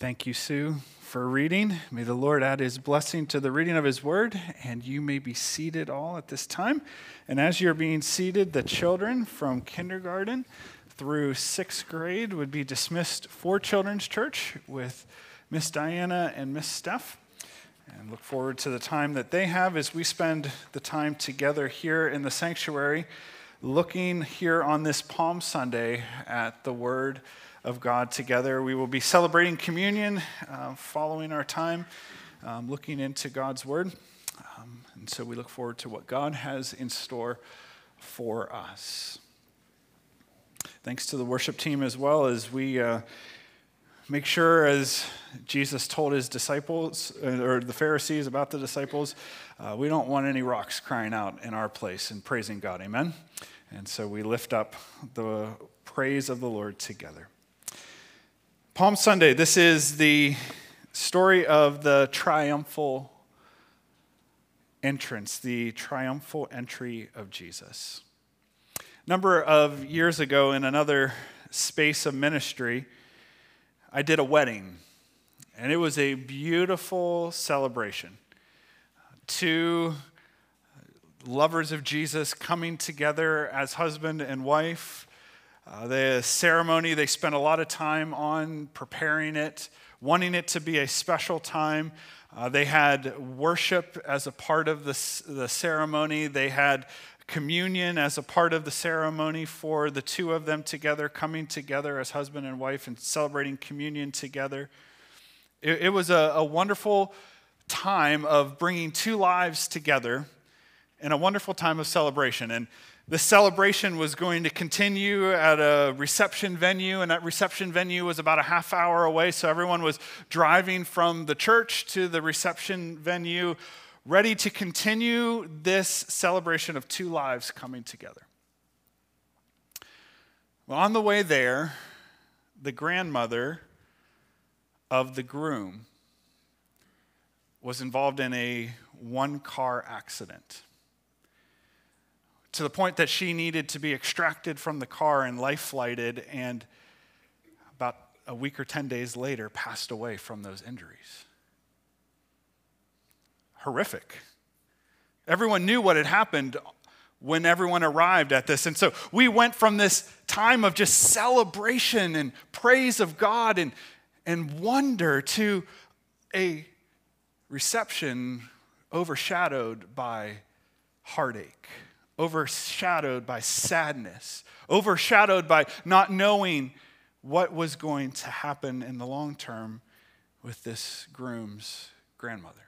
Thank you, Sue, for reading. May the Lord add his blessing to the reading of his word, and you may be seated all at this time. And as you're being seated, the children from kindergarten through sixth grade would be dismissed for Children's Church with Miss Diana and Miss Steph. And look forward to the time that they have as we spend the time together here in the sanctuary, looking here on this Palm Sunday at the Word of God together. We will be celebrating communion following our time, looking into God's Word. And so we look forward to what God has in store for us. Thanks to the worship team as well as we make sure, as Jesus told his disciples, or the Pharisees about the disciples, we don't want any rocks crying out in our place and praising God, amen? And so we lift up the praise of the Lord together. Palm Sunday, this is the story of the triumphal entrance, the triumphal entry of Jesus. A number of years ago in another space of ministry, I did a wedding, and it was a beautiful celebration. Two lovers of Jesus coming together as husband and wife. The ceremony, they spent a lot of time on preparing it, wanting it to be a special time. They had worship as a part of the ceremony. They had communion as a part of the ceremony for the two of them together, coming together as husband and wife and celebrating communion together. It was a wonderful time of bringing two lives together and a wonderful time of celebration. And the celebration was going to continue at a reception venue, and that reception venue was about a half hour away, so everyone was driving from the church to the reception venue, ready to continue this celebration of two lives coming together. Well, on the way there, the grandmother of the groom was involved in a one-car accident, to the point that she needed to be extracted from the car and life-flighted, and about a week or 10 days later passed away from those injuries. Horrific. Everyone knew what had happened when everyone arrived at this. And so we went from this time of just celebration and praise of God and wonder to a reception overshadowed by heartache, overshadowed by sadness, overshadowed by not knowing what was going to happen in the long term with this groom's grandmother.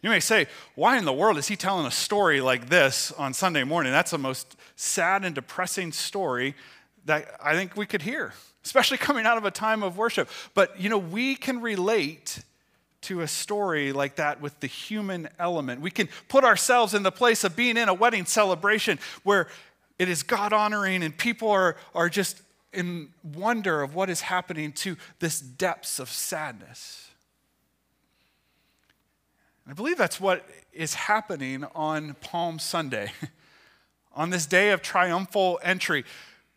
You may say, why in the world is he telling a story like this on Sunday morning? That's the most sad and depressing story that I think we could hear, especially coming out of a time of worship. But, we can relate to a story like that with the human element. We can put ourselves in the place of being in a wedding celebration where it is God-honoring and people are just in wonder of what is happening to this depths of sadness. I believe that's what is happening on Palm Sunday, on this day of triumphal entry.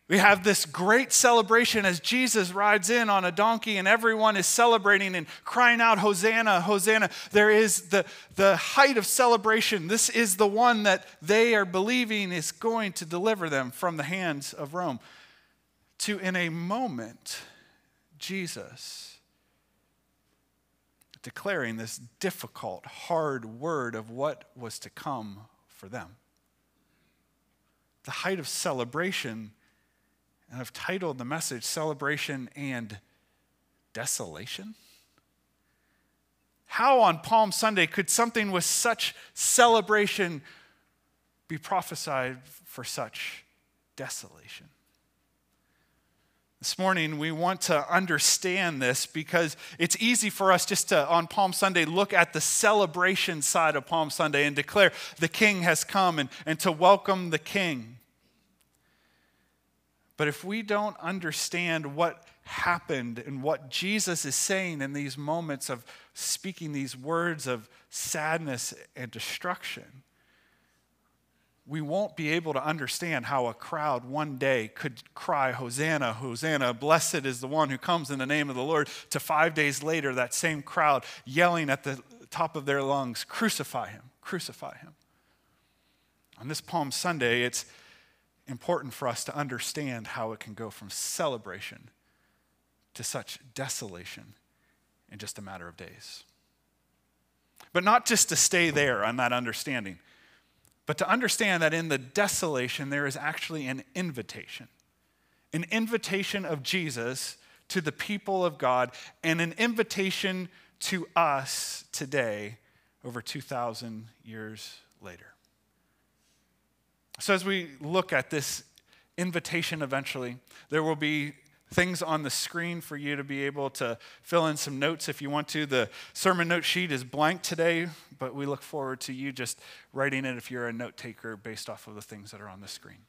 We have this great celebration as Jesus rides in on a donkey and everyone is celebrating and crying out, Hosanna, Hosanna. There is the height of celebration. This is the one that they are believing is going to deliver them from the hands of Rome. To, in a moment, Jesus declaring this difficult, hard word of what was to come for them. The height of celebration, and I've titled the message, Celebration and Desolation. How on Palm Sunday could something with such celebration be prophesied for such desolation? This morning, we want to understand this because it's easy for us just to, on Palm Sunday, look at the celebration side of Palm Sunday and declare the King has come and to welcome the King. But if we don't understand what happened and what Jesus is saying in these moments of speaking these words of sadness and destruction, we won't be able to understand how a crowd one day could cry, Hosanna, Hosanna, blessed is the one who comes in the name of the Lord, to 5 days later, that same crowd yelling at the top of their lungs, crucify him, crucify him. On this Palm Sunday, it's important for us to understand how it can go from celebration to such desolation in just a matter of days. But not just to stay there on that understanding, but to understand that in the desolation, there is actually an invitation of Jesus to the people of God, and an invitation to us today over 2,000 years later. So as we look at this invitation eventually, there will be things on the screen for you to be able to fill in some notes if you want to. The sermon note sheet is blank today, but we look forward to you just writing it if you're a note taker based off of the things that are on the screen.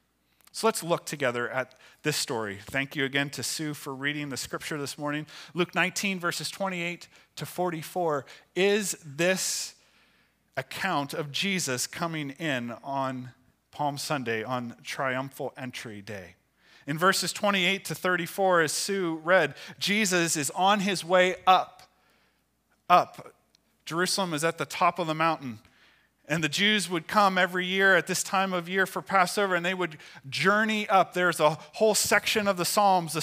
So let's look together at this story. Thank you again to Sue for reading the scripture this morning. Luke 19, verses 28 to 44 is this account of Jesus coming in on Palm Sunday, on Triumphal Entry Day. In verses 28 to 34, as Sue read, Jesus is on his way up. Jerusalem is at the top of the mountain. And the Jews would come every year at this time of year for Passover, and they would journey up. There's a whole section of the Psalms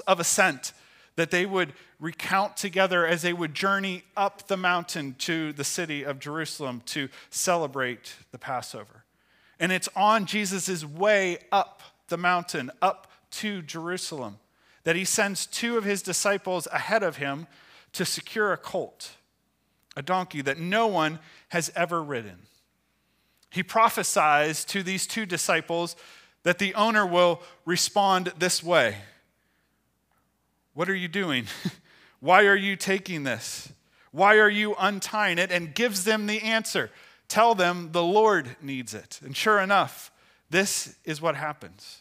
of Ascent, that they would recount together as they would journey up the mountain to the city of Jerusalem to celebrate the Passover. And it's on Jesus' way up the mountain, up to Jerusalem, that he sends two of his disciples ahead of him to secure a colt, a donkey that no one has ever ridden. He prophesies to these two disciples that the owner will respond this way. What are you doing? Why are you taking this? Why are you untying it? And gives them the answer. Tell them the Lord needs it. And sure enough, this is what happens.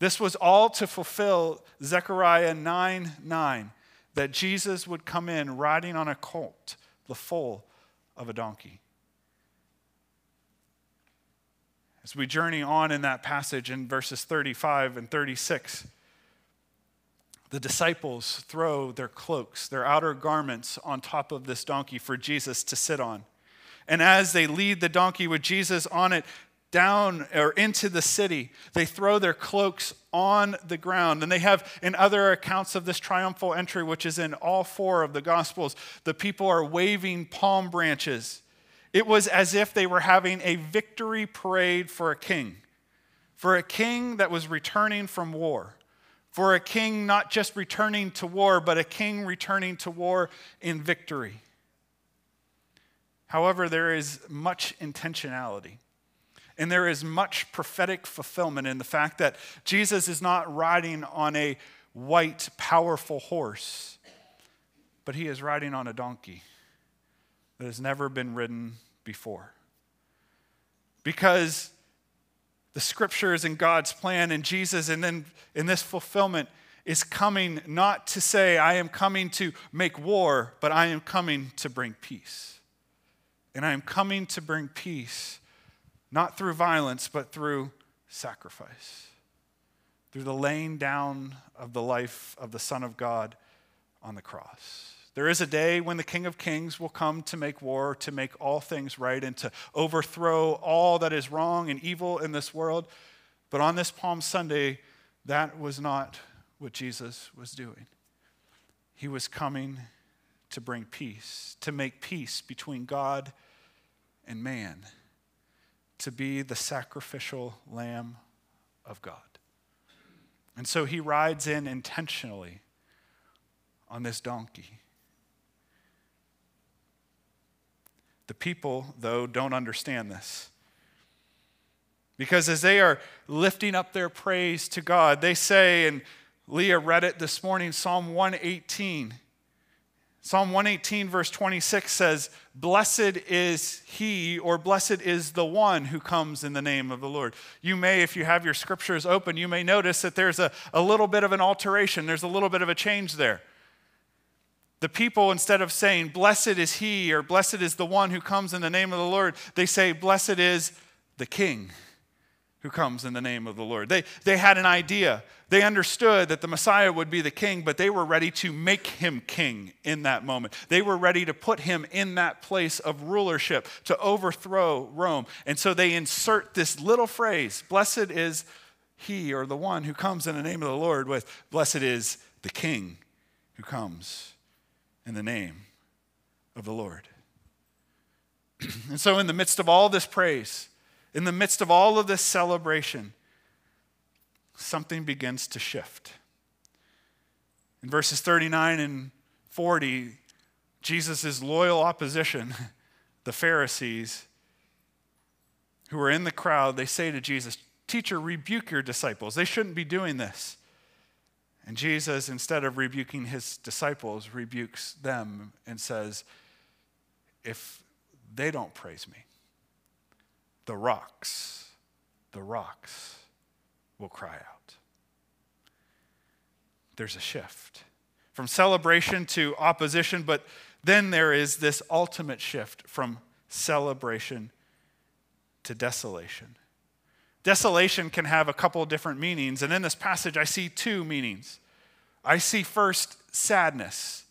This was all to fulfill Zechariah 9:9, that Jesus would come in riding on a colt, the foal of a donkey. As we journey on in that passage in verses 35 and 36, the disciples throw their cloaks, their outer garments, on top of this donkey for Jesus to sit on. And as they lead the donkey with Jesus on it, down or into the city, they throw their cloaks on the ground. And they have, in other accounts of this triumphal entry, which is in all four of the Gospels, the people are waving palm branches. It was as if they were having a victory parade for a king that was returning from war, for a king not just returning to war, but a king returning to war in victory. However, there is much intentionality. And there is much prophetic fulfillment in the fact that Jesus is not riding on a white, powerful horse, but he is riding on a donkey that has never been ridden before. Because the scriptures and God's plan and Jesus, and then in this fulfillment, is coming not to say, I am coming to make war, but I am coming to bring peace. And I am coming to bring peace, not through violence, but through sacrifice, through the laying down of the life of the Son of God on the cross. There is a day when the King of Kings will come to make war, to make all things right, and to overthrow all that is wrong and evil in this world. But on this Palm Sunday, that was not what Jesus was doing. He was coming to bring peace, to make peace between God and man, to be the sacrificial Lamb of God. And so he rides in intentionally on this donkey. The people, though, don't understand this. Because as they are lifting up their praise to God, they say, and Leah read it this morning, Psalm 118. Psalm 118 verse 26 says, blessed is he, or blessed is the one who comes in the name of the Lord. You may, if you have your scriptures open, you may notice that there's a little bit of an alteration. There's a little bit of a change there. The people, instead of saying, blessed is he, or blessed is the one who comes in the name of the Lord, they say, blessed is the King. who comes in the name of the Lord. They had an idea. They understood that the Messiah would be the king, but they were ready to make him king in that moment. They were ready to put him in that place of rulership, to overthrow Rome. And so they insert this little phrase, blessed is he, or the one who comes in the name of the Lord, with blessed is the king who comes in the name of the Lord. And so in the midst of all this praise, in the midst of all of this celebration, something begins to shift. In verses 39 and 40, Jesus' loyal opposition, the Pharisees, who are in the crowd, they say to Jesus, "Teacher, rebuke your disciples. They shouldn't be doing this." And Jesus, instead of rebuking his disciples, rebukes them and says, "If they don't praise me, the rocks will cry out." There's a shift from celebration to opposition, but then there is this ultimate shift from celebration to desolation. Desolation can have a couple different meanings, and in this passage I see two meanings. I see first sadness.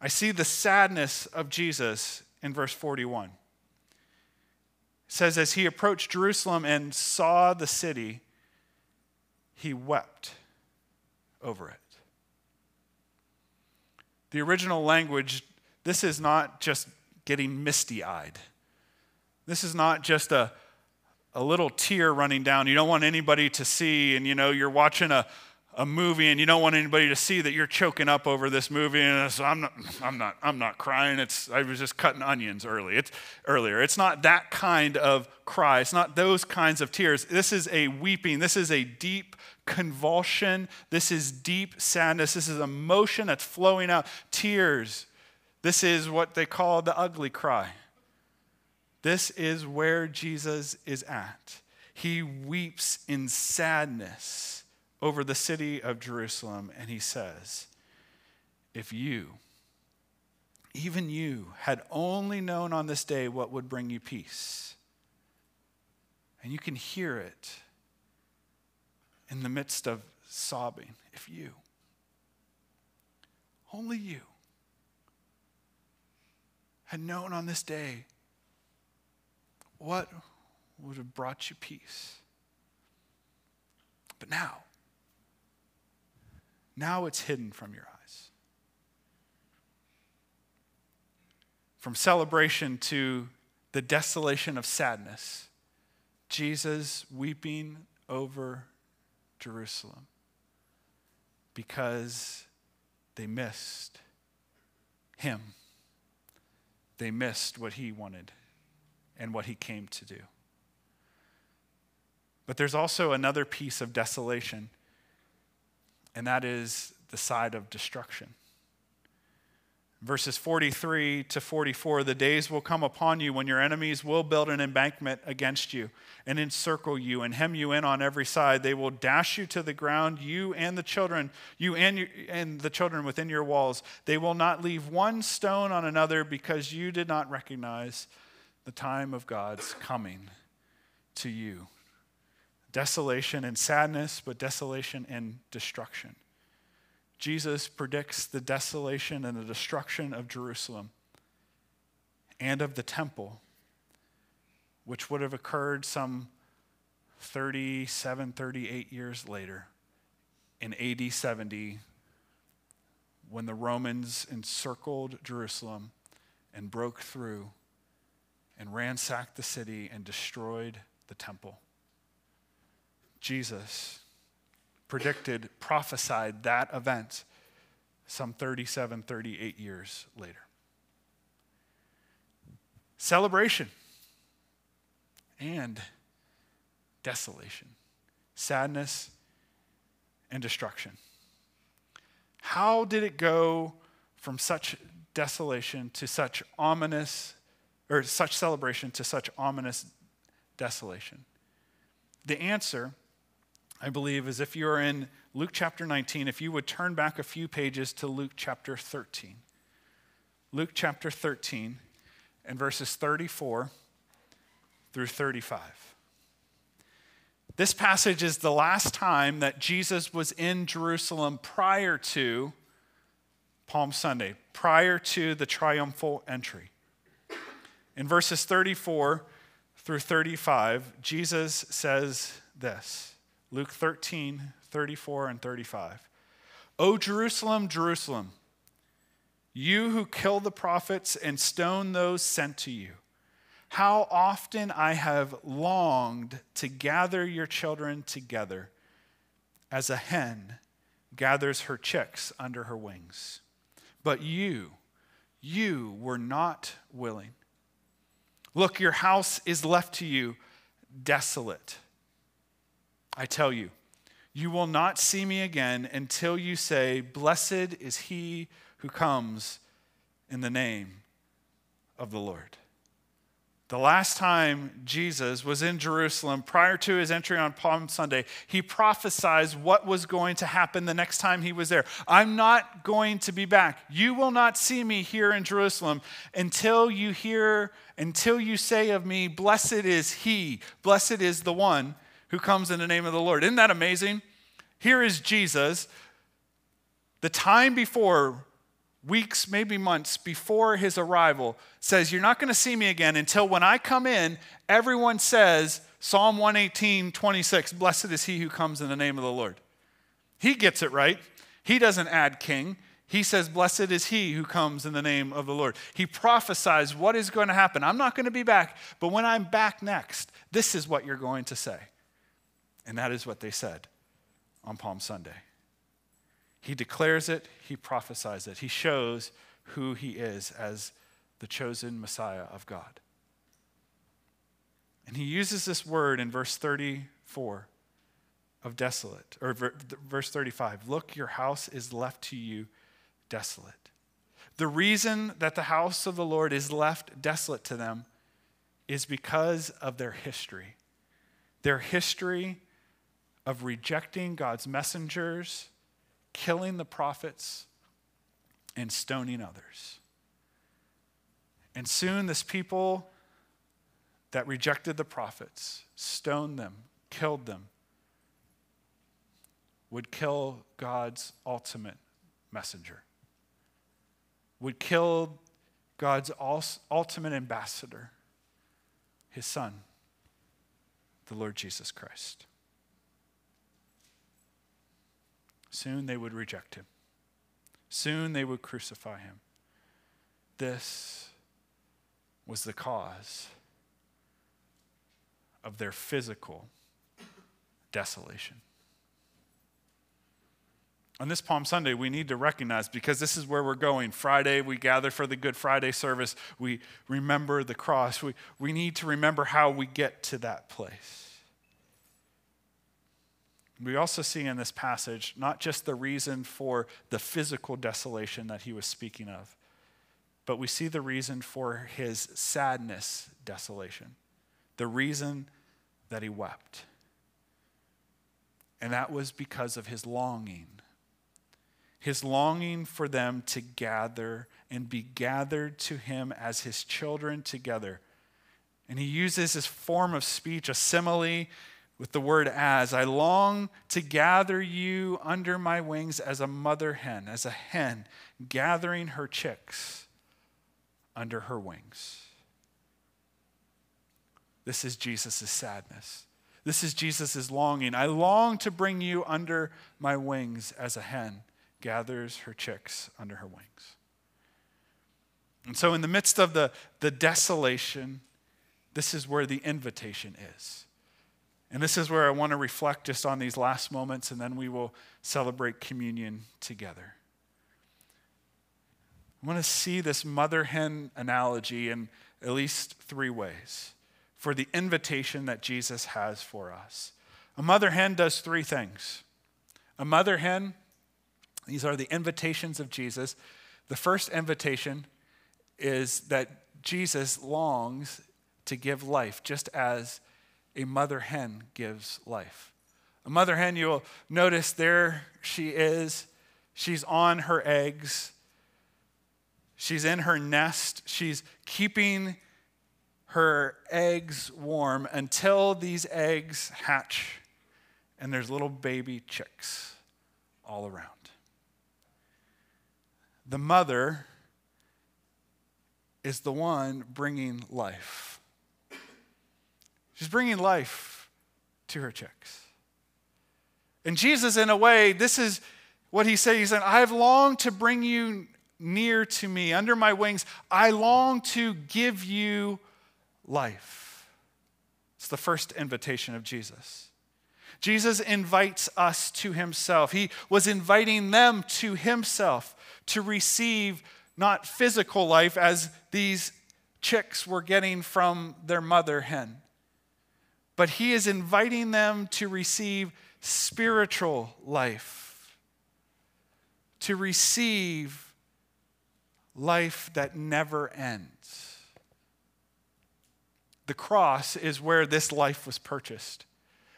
I see the sadness of Jesus in verse 41. It says, as he approached Jerusalem and saw the city, he wept over it. The original language, this is not just getting misty-eyed. This is not just a little tear running down. You don't want anybody to see, and you're watching a movie and you don't want anybody to see that you're choking up over this movie, and so I'm not crying. I was just cutting onions earlier. It's not that kind of cry. It's not those kinds of tears. This is a weeping. This is a deep convulsion. This is deep sadness. This is emotion that's flowing out. Tears. This is what they call the ugly cry. This is where Jesus is at. He weeps in sadness over the city of Jerusalem, and he says, if you, even you, had only known on this day what would bring you peace, and you can hear it in the midst of sobbing, if you, only you, had known on this day what would have brought you peace. But now it's hidden from your eyes. From celebration to the desolation of sadness, Jesus weeping over Jerusalem because they missed him. They missed what he wanted and what he came to do. But there's also another piece of desolation, and that is the side of destruction. Verses 43 to 44, the days will come upon you when your enemies will build an embankment against you and encircle you and hem you in on every side. They will dash you to the ground, you and the children within your walls. They will not leave one stone on another because you did not recognize the time of God's coming to you. Desolation and sadness, but desolation and destruction. Jesus predicts the desolation and the destruction of Jerusalem and of the temple, which would have occurred some 37, 38 years later in AD 70, when the Romans encircled Jerusalem and broke through and ransacked the city and destroyed the temple. Jesus prophesied that event some 37, 38 years later. Celebration and desolation, sadness and destruction. How did it go from such desolation to such ominous, or such celebration to such ominous desolation? The answer, I believe, is if you're in Luke chapter 19, if you would turn back a few pages to Luke chapter 13. Luke chapter 13 and verses 34 through 35. This passage is the last time that Jesus was in Jerusalem prior to Palm Sunday, prior to the triumphal entry. In verses 34 through 35, Jesus says this, Luke 13, 34 and 35. O Jerusalem, Jerusalem, you who kill the prophets and stone those sent to you, how often I have longed to gather your children together as a hen gathers her chicks under her wings. But you were not willing. Look, your house is left to you desolate. I tell you, you will not see me again until you say, blessed is he who comes in the name of the Lord. The last time Jesus was in Jerusalem, prior to his entry on Palm Sunday, he prophesied what was going to happen the next time he was there. I'm not going to be back. You will not see me here in Jerusalem until you say of me, blessed is he, blessed is the one who comes in the name of the Lord. Isn't that amazing? Here is Jesus. The time before, weeks, maybe months before his arrival, says, you're not going to see me again until when I come in, everyone says, Psalm 118, 26, blessed is he who comes in the name of the Lord. He gets it right. He doesn't add king. He says, blessed is he who comes in the name of the Lord. He prophesies what is going to happen. I'm not going to be back, but when I'm back next, this is what you're going to say. And that is what they said on Palm Sunday. He declares it, he prophesies it, he shows who he is as the chosen Messiah of God. And he uses this word in verse 34 of desolate, or verse 35, look, your house is left to you desolate. The reason that the house of the Lord is left desolate to them is because of their history of rejecting God's messengers, killing the prophets, and stoning others. And soon this people that rejected the prophets, stoned them, killed them, would kill God's ultimate messenger, would kill God's ultimate ambassador, his son, the Lord Jesus Christ. Soon they would reject him. Soon they would crucify him. This was the cause of their physical desolation. On this Palm Sunday, we need to recognize, because this is where we're going. Friday, we gather for the Good Friday service. We remember the cross. We need to remember how we get to that place. We also see in this passage not just the reason for the physical desolation that he was speaking of, but we see the reason for his sadness desolation, the reason that he wept. And that was because of his longing for them to gather and be gathered to him as his children together. And he uses his form of speech, a simile, with the word as. I long to gather you under my wings as a mother hen, as a hen gathering her chicks under her wings. This is Jesus' sadness. This is Jesus' longing. I long to bring you under my wings as a hen gathers her chicks under her wings. And so in the midst of the desolation, this is where the invitation is. And this is where I want to reflect just on these last moments, and then we will celebrate communion together. I want to see this mother hen analogy in at least three ways for the invitation that Jesus has for us. A mother hen does three things. A mother hen, these are the invitations of Jesus. The first invitation is that Jesus longs to give life just as a mother hen gives life. A mother hen, you'll notice there she is. She's on her eggs. She's in her nest. She's keeping her eggs warm until these eggs hatch and there's little baby chicks all around. The mother is the one bringing life. She's bringing life to her chicks. And Jesus, in a way, this is what he said. He said, I've longed to bring you near to me, under my wings. I long to give you life. It's the first invitation of Jesus. Jesus invites us to himself. He was inviting them to himself to receive not physical life as these chicks were getting from their mother hen, but he is inviting them to receive spiritual life, to receive life that never ends. The cross is where this life was purchased.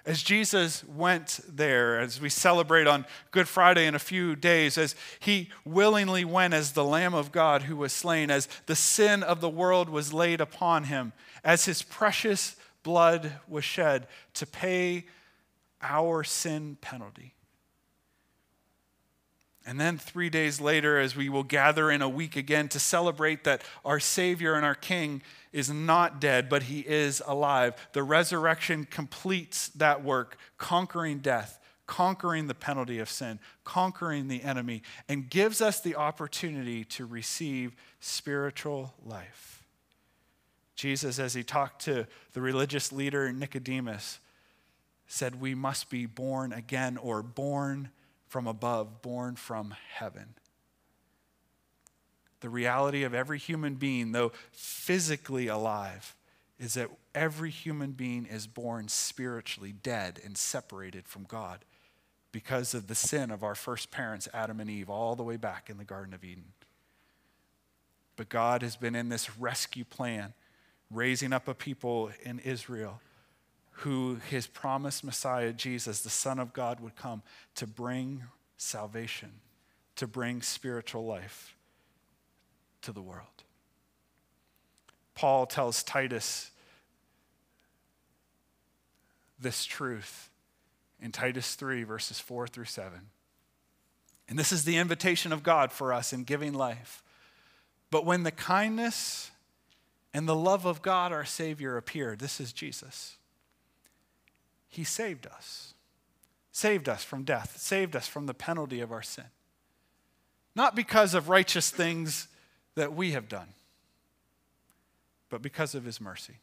As Jesus went there, as we celebrate on Good Friday in a few days, as he willingly went as the Lamb of God who was slain, as the sin of the world was laid upon him, as his precious blood was shed to pay our sin penalty. And then 3 days later, as we will gather in a week again to celebrate that our Savior and our King is not dead, but he is alive. The resurrection completes that work, conquering death, conquering the penalty of sin, conquering the enemy, and gives us the opportunity to receive spiritual life. Jesus, as he talked to the religious leader Nicodemus, said we must be born again, or born from above, born from heaven. The reality of every human being, though physically alive, is that every human being is born spiritually dead and separated from God because of the sin of our first parents, Adam and Eve, all the way back in the Garden of Eden. But God has been in this rescue plan, raising up a people in Israel who his promised Messiah, Jesus, the Son of God, would come to bring salvation, to bring spiritual life to the world. Paul tells Titus this truth in Titus 3, verses 4 through 7. And this is the invitation of God for us in giving life. But when the kindness and the love of God, our Savior, appeared, this is Jesus, he saved us from death, saved us from the penalty of our sin. Not because of righteous things that we have done, but because of his mercy.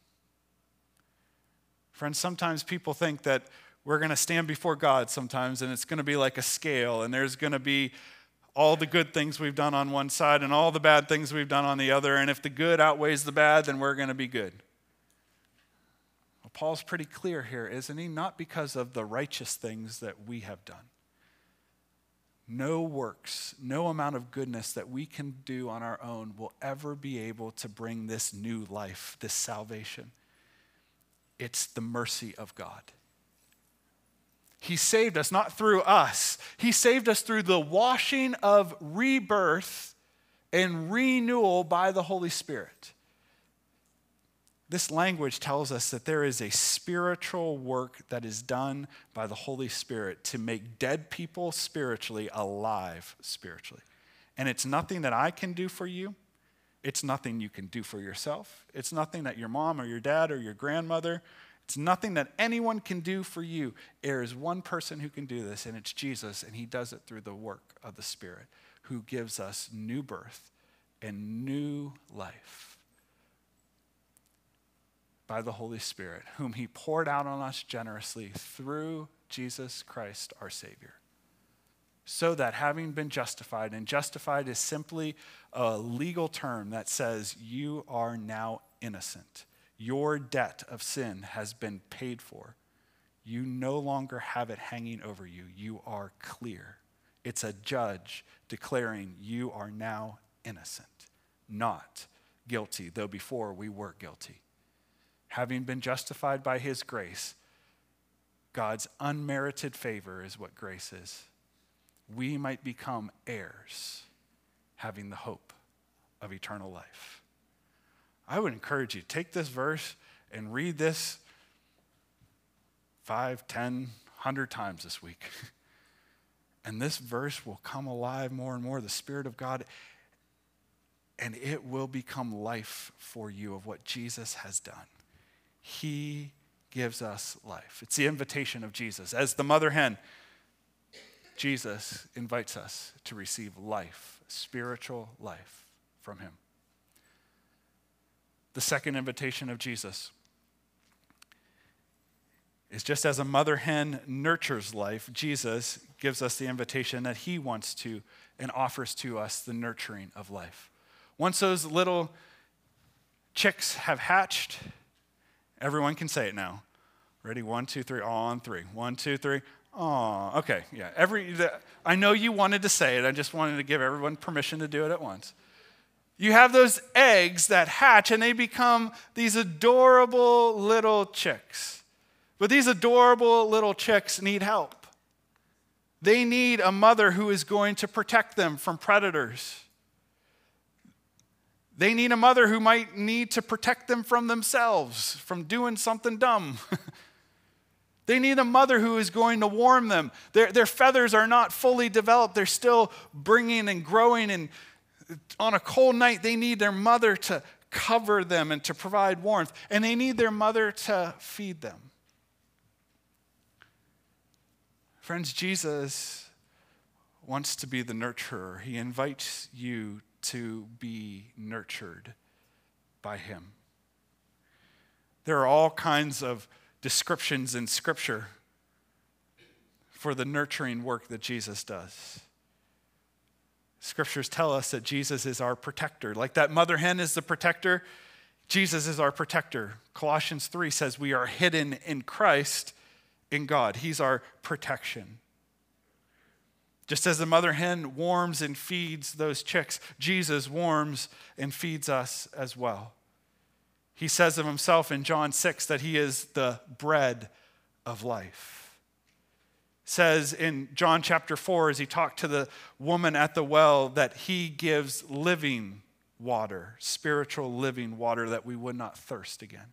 Friends, sometimes people think that we're going to stand before God sometimes, and it's going to be like a scale, and there's going to be all the good things we've done on one side and all the bad things we've done on the other, and if the good outweighs the bad, then we're going to be good. Paul's pretty clear here, isn't he? Not because of the righteous things that we have done. No works, no amount of goodness that we can do on our own will ever be able to bring this new life, this salvation. It's the mercy of God. He saved us, not through us. He saved us through the washing of rebirth and renewal by the Holy Spirit. This language tells us that there is a spiritual work that is done by the Holy Spirit to make dead people spiritually alive spiritually. And it's nothing that I can do for you. It's nothing you can do for yourself. It's nothing that your mom or your dad or your grandmother, it's nothing that anyone can do for you. There is one person who can do this, and it's Jesus, and he does it through the work of the Spirit who gives us new birth and new life. By the Holy Spirit, whom he poured out on us generously through Jesus Christ, our Savior. So that having been justified, and justified is simply a legal term that says you are now innocent. Your debt of sin has been paid for. You no longer have it hanging over you. You are clear. It's a judge declaring you are now innocent, not guilty, though before we were guilty. Having been justified by his grace, God's unmerited favor is what grace is. We might become heirs, having the hope of eternal life. I would encourage you, take this verse and read this 5, 10, 100 times this week. And this verse will come alive more and more, the Spirit of God, and it will become life for you of what Jesus has done. He gives us life. It's the invitation of Jesus. As the mother hen, Jesus invites us to receive life, spiritual life from him. The second invitation of Jesus is just as a mother hen nurtures life, Jesus gives us the invitation that he wants to and offers to us the nurturing of life. Once those little chicks have hatched, everyone can say it now. Ready? 1, 2, 3, on three. 1, 2, 3. Oh, okay. Yeah. I know you wanted to say it. I just wanted to give everyone permission to do it at once. You have those eggs that hatch, and they become these adorable little chicks. But these adorable little chicks need help. They need a mother who is going to protect them from predators. They need a mother who might need to protect them from themselves, from doing something dumb. They need a mother who is going to warm them. Their feathers are not fully developed. They're still bringing and growing. And on a cold night, they need their mother to cover them and to provide warmth. And they need their mother to feed them. Friends, Jesus wants to be the nurturer. He invites you to be nurtured by him. There are all kinds of descriptions in Scripture for the nurturing work that Jesus does. Scriptures tell us that Jesus is our protector. Like that mother hen is the protector, Jesus is our protector. Colossians 3 says we are hidden in Christ, in God. He's our protection. Just as the mother hen warms and feeds those chicks, Jesus warms and feeds us as well. He says of himself in John 6 that he is the bread of life. Says in John chapter 4, as he talked to the woman at the well, that he gives living water, spiritual living water that we would not thirst again.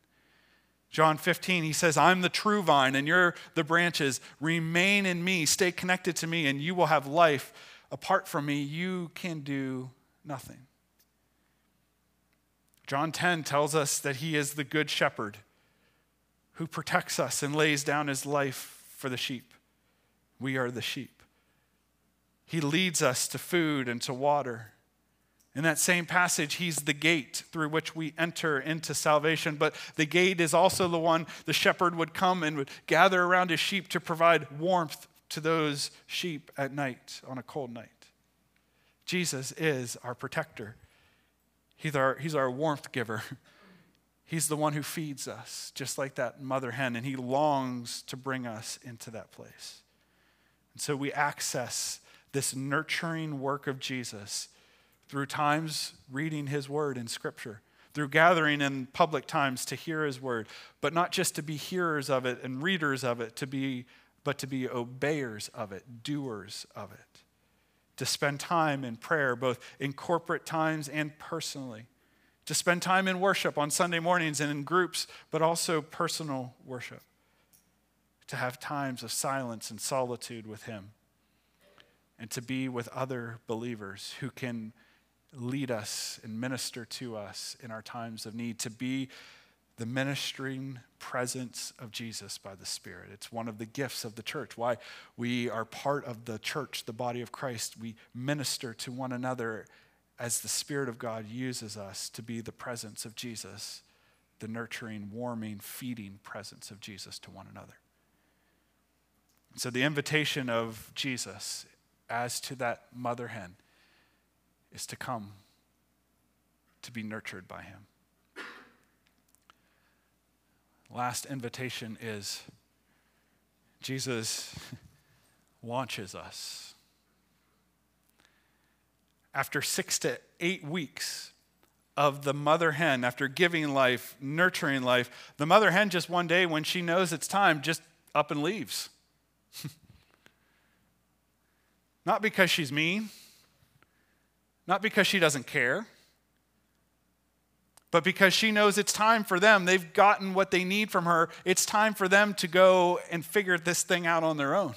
John 15, he says, I'm the true vine and you're the branches. Remain in me, stay connected to me, and you will have life. Apart from me, you can do nothing. John 10 tells us that he is the good shepherd who protects us and lays down his life for the sheep. We are the sheep. He leads us to food and to water. In that same passage, he's the gate through which we enter into salvation. But the gate is also the one the shepherd would come and would gather around his sheep to provide warmth to those sheep at night, on a cold night. Jesus is our protector. He's our warmth giver. He's the one who feeds us, just like that mother hen, and he longs to bring us into that place. And so we access this nurturing work of Jesus through times reading his word in Scripture, through gathering in public times to hear his word, but not just to be hearers of it and readers of it, but to be obeyers of it, doers of it, to spend time in prayer, both in corporate times and personally, to spend time in worship on Sunday mornings and in groups, but also personal worship, to have times of silence and solitude with him, and to be with other believers who can lead us and minister to us in our times of need, to be the ministering presence of Jesus by the Spirit. It's one of the gifts of the church, why we are part of the church, the body of Christ. We minister to one another as the Spirit of God uses us to be the presence of Jesus, the nurturing, warming, feeding presence of Jesus to one another. So the invitation of Jesus as to that mother hen is to come to be nurtured by him. Last invitation is Jesus launches us. After 6 to 8 weeks of the mother hen, after giving life, nurturing life, the mother hen just one day when she knows it's time, just up and leaves. Not because she's mean, not because she doesn't care, But because she knows it's time for them, they've gotten what they need from her. It's time for them to go and figure this thing out on their own.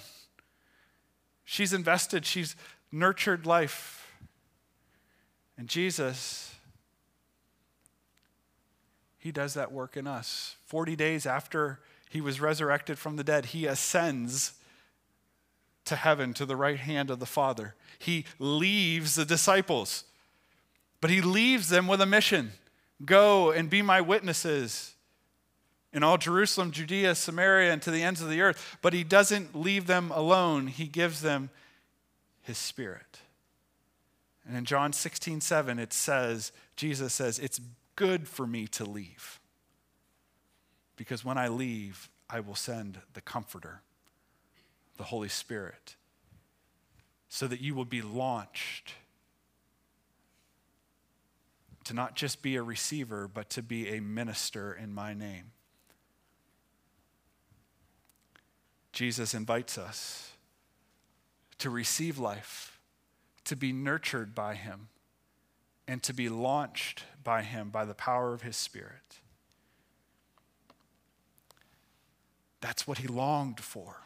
She's invested. She's nurtured life. And Jesus, he does that work in us. 40 days after he was resurrected from the dead, he ascends to heaven, to the right hand of the Father. He leaves the disciples, but he leaves them with a mission. Go and be my witnesses in all Jerusalem, Judea, Samaria, and to the ends of the earth. But he doesn't leave them alone. He gives them his Spirit. And in John 16:7, it says, Jesus says, it's good for me to leave, because when I leave, I will send the Comforter, the Holy Spirit, so that you will be launched to not just be a receiver, but to be a minister in my name. Jesus invites us to receive life, to be nurtured by him, and to be launched by him by the power of his Spirit. That's what he longed for.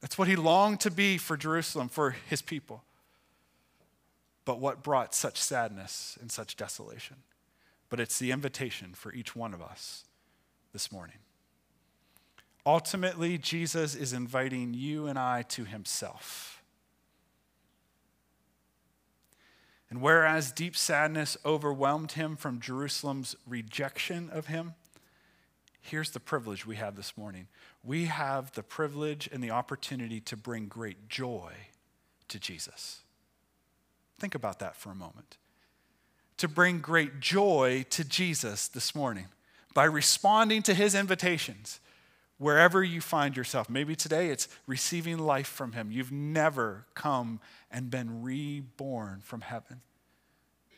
That's what he longed to be for Jerusalem, for his people. But what brought such sadness and such desolation? But it's the invitation for each one of us this morning. Ultimately, Jesus is inviting you and I to himself. And whereas deep sadness overwhelmed him from Jerusalem's rejection of him, here's the privilege we have this morning. We have the privilege and the opportunity to bring great joy to Jesus. Think about that for a moment. To bring great joy to Jesus this morning by responding to his invitations wherever you find yourself. Maybe today it's receiving life from him. You've never come and been reborn from heaven.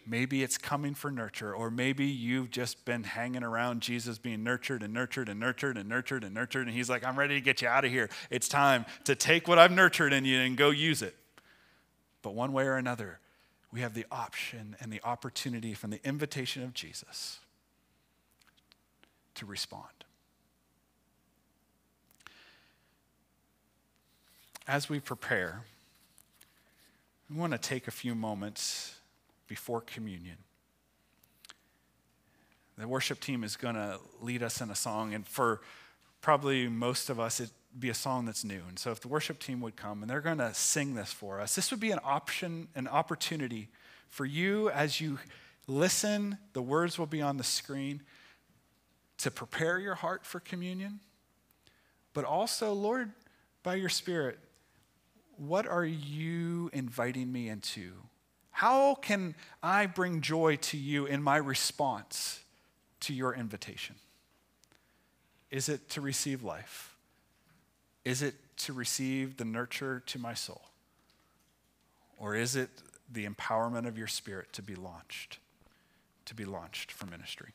Maybe it's coming for nurture, or maybe you've just been hanging around Jesus being nurtured and nurtured and nurtured and nurtured and nurtured, and he's like, I'm ready to get you out of here. It's time to take what I've nurtured in you and go use it. But one way or another, we have the option and the opportunity from the invitation of Jesus to respond. As we prepare, we want to take a few moments before communion. The worship team is going to lead us in a song, and for probably most of us, it'd be a song that's new. And so if the worship team would come, and they're going to sing this for us, this would be an option, an opportunity for you as you listen. The words will be on the screen to prepare your heart for communion. But also, Lord, by your Spirit, what are you inviting me into? How can I bring joy to you in my response to your invitation? Is it to receive life? Is it to receive the nurture to my soul? Or is it the empowerment of your Spirit to be launched for ministry?